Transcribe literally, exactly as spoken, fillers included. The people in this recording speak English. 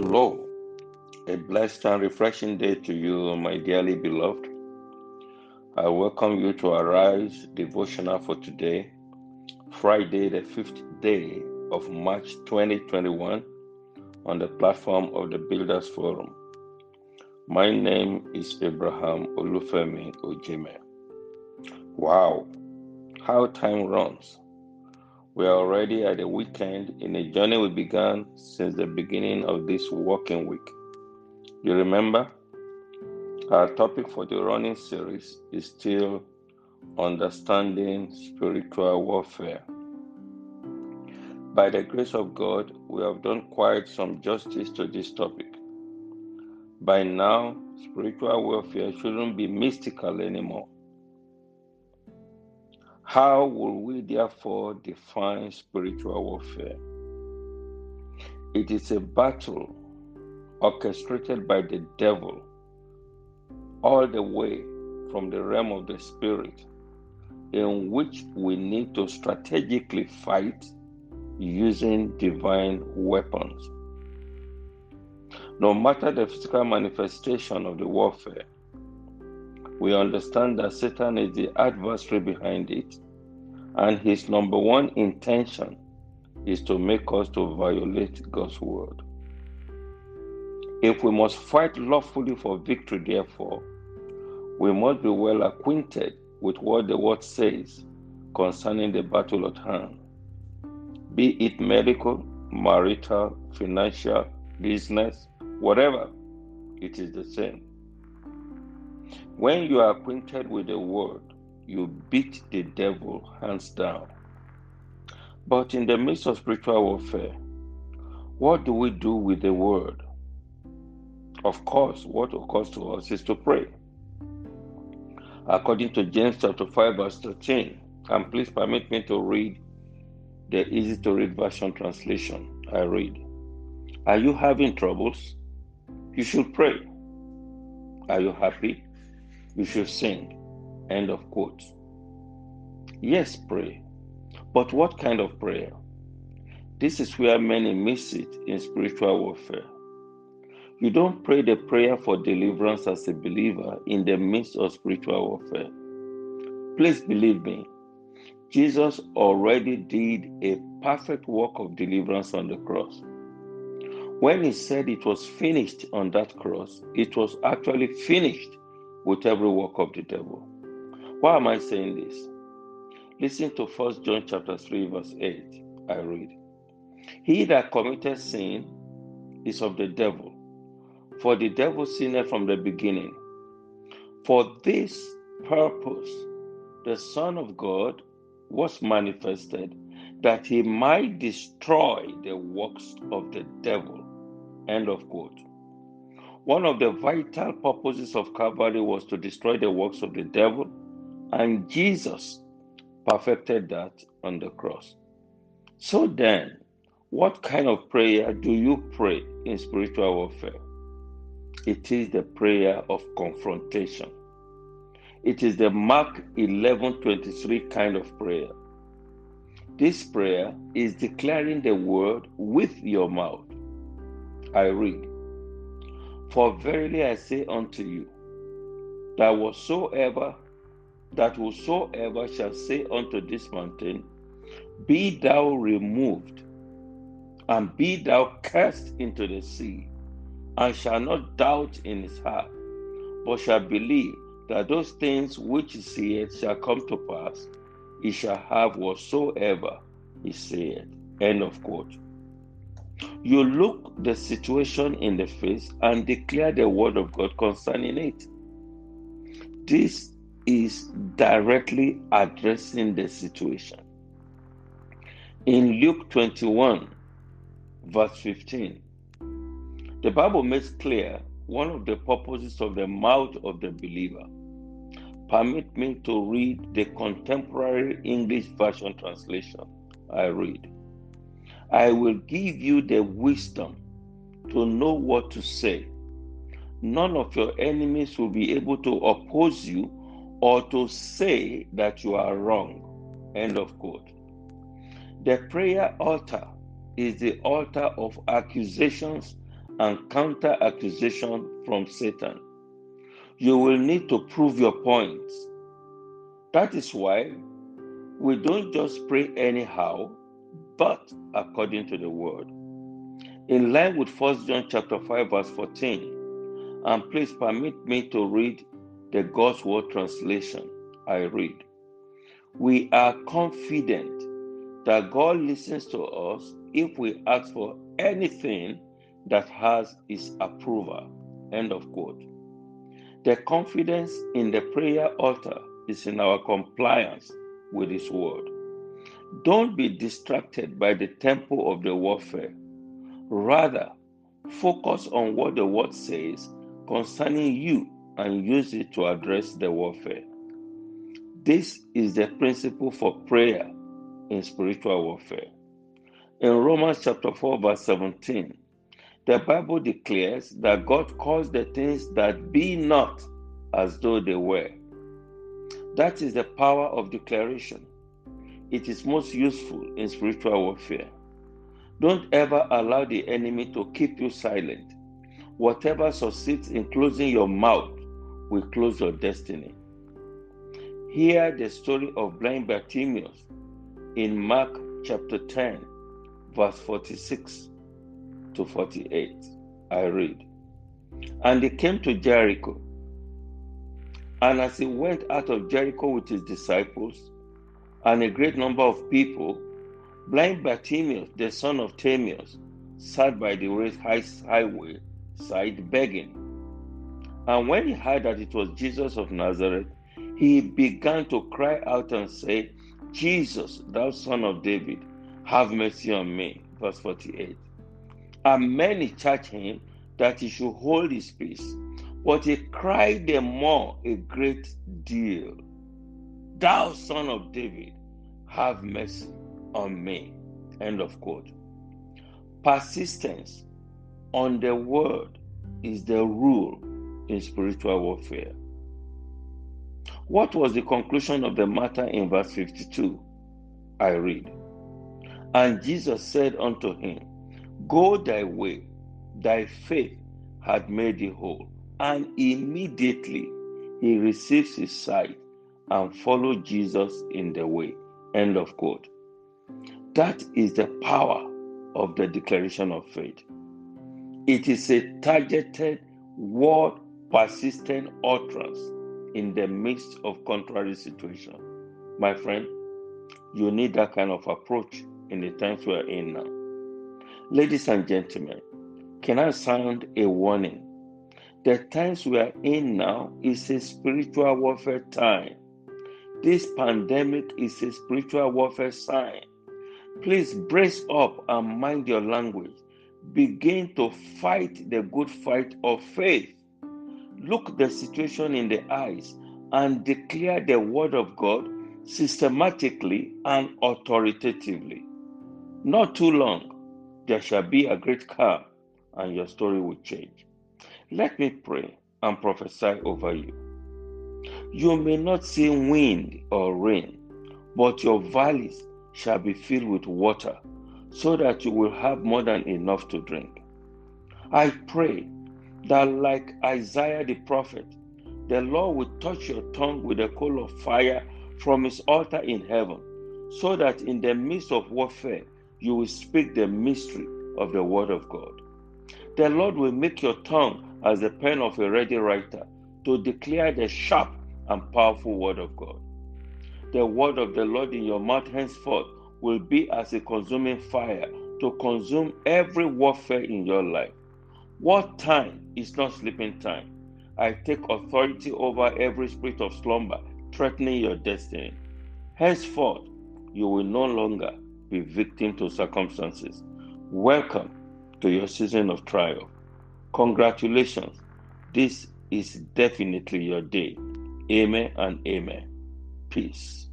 Lo, a blessed and refreshing day to you, my dearly beloved. I welcome you to Arise Devotional for today, Friday, the fifth day of March twenty twenty-one, on the platform of the Builders Forum. My name is Abraham Olufemi Ojime. Wow, how time runs. We are already at the weekend in a journey we began since the beginning of this working week. You remember, our topic for the running series is still understanding spiritual warfare. By the grace of God, we have done quite some justice to this topic. By now, spiritual warfare shouldn't be mystical anymore. How will we therefore define spiritual warfare? It is a battle orchestrated by the devil all the way from the realm of the spirit, in which we need to strategically fight using divine weapons. No matter the physical manifestation of the warfare, we understand that Satan is the adversary behind it, and his number one intention is to make us to violate God's word. If we must fight lawfully for victory, therefore, we must be well acquainted with what the word says concerning the battle at hand, be it medical, marital, financial, business, whatever, it is the same. When you are acquainted with the word, you beat the devil hands down. But in the midst of spiritual warfare, what do we do with the word? Of course, what occurs to us is to pray. According to James chapter five, verse thirteen, and please permit me to read the easy-to-read version translation. I read, "Are you having troubles? You should pray. Are you happy? You should sing." End of quote. Yes, pray. But what kind of prayer? This is where many miss it in spiritual warfare. You don't pray the prayer for deliverance as a believer in the midst of spiritual warfare. Please believe me, Jesus already did a perfect work of deliverance on the cross. When he said it was finished on that cross, it was actually finished with every work of the devil. Why am I saying this? Listen to First John chapter three, verse eight. I read, "He that committed sin is of the devil, for the devil sinned from the beginning. For this purpose the Son of God was manifested, that he might destroy the works of the devil." End of quote. One of the vital purposes of Calvary was to destroy the works of the devil, and Jesus perfected that on the cross. So then, what kind of prayer do you pray in spiritual warfare? It is the prayer of confrontation. It is the Mark eleven twenty-three kind of prayer. This prayer is declaring the word with your mouth. I read, "For verily I say unto you, that whatsoever, that whosoever shall say unto this mountain, be thou removed, and be thou cast into the sea, and shall not doubt in his heart, but shall believe that those things which he saith shall come to pass, he shall have whatsoever he saith." End of quote. You look the situation in the face and declare the word of God concerning it. This is directly addressing the situation. In Luke twenty-one, verse fifteen, the Bible makes clear one of the purposes of the mouth of the believer. Permit me to read the contemporary English version translation. I read, "I will give you the wisdom to know what to say. None of your enemies will be able to oppose you or to say that you are wrong." End of quote. The prayer altar is the altar of accusations and counter accusation from Satan. You will need to prove your point. That is why we don't just pray anyhow, but according to the word. In line with First John chapter five verse fourteen, and please permit me to read the God's Word translation. I read, "We are confident that God listens to us if we ask for anything that has His approval." End of quote. The confidence in the prayer altar is in our compliance with His word. Don't be distracted by the tempo of the warfare. Rather, focus on what the word says concerning you and use it to address the warfare. This is the principle for prayer in spiritual warfare. In Romans chapter four verse seventeen, the Bible declares that God calls the things that be not as though they were. That is the power of declaration. It is most useful in spiritual warfare. Don't ever allow the enemy to keep you silent. Whatever succeeds in closing your mouth will close your destiny. Hear the story of blind Bartimaeus in Mark chapter ten, verse forty-six to forty-eight. I read, "And he came to Jericho. And as he went out of Jericho with his disciples and a great number of people, blind Bartimaeus, the son of Timaeus, sat by the highway side begging. And when he heard that it was Jesus of Nazareth, he began to cry out and say, 'Jesus, thou son of David, have mercy on me.'" Verse forty-eight. "And many charged him that he should hold his peace, but he cried the more a great deal, 'Thou son of David, have mercy on me.'" End of quote. Persistence on the word is the rule in spiritual warfare. What was the conclusion of the matter in verse fifty-two? I read, "And Jesus said unto him, Go thy way, thy faith hath made thee whole. And immediately he receives his sight and follows Jesus in the way." End of quote. That is the power of the declaration of faith. It is a targeted, word, persistent utterance in the midst of contrary situation. My friend, you need that kind of approach in the times we are in now. Ladies and gentlemen, can I sound a warning? The times we are in now is a spiritual warfare time. This pandemic is a spiritual warfare sign. Please brace up and mind your language. Begin to fight the good fight of faith. Look the situation in the eyes and declare the word of God systematically and authoritatively. Not too long, there shall be a great calm and your story will change. Let me pray and prophesy over you. You may not see wind or rain, but your valleys shall be filled with water, so that you will have more than enough to drink. I pray that, like Isaiah the prophet, the Lord will touch your tongue with a coal of fire from his altar in heaven, so that in the midst of warfare, you will speak the mystery of the word of God. The Lord will make your tongue as the pen of a ready writer to declare the sharp and powerful word of God. The word of the Lord in your mouth henceforth will be as a consuming fire to consume every warfare in your life. War time is not sleeping time. I take authority over every spirit of slumber threatening your destiny. Henceforth, you will no longer be victim to circumstances. Welcome to your season of triumph. Congratulations, this is definitely your day. Amen and amen. Peace.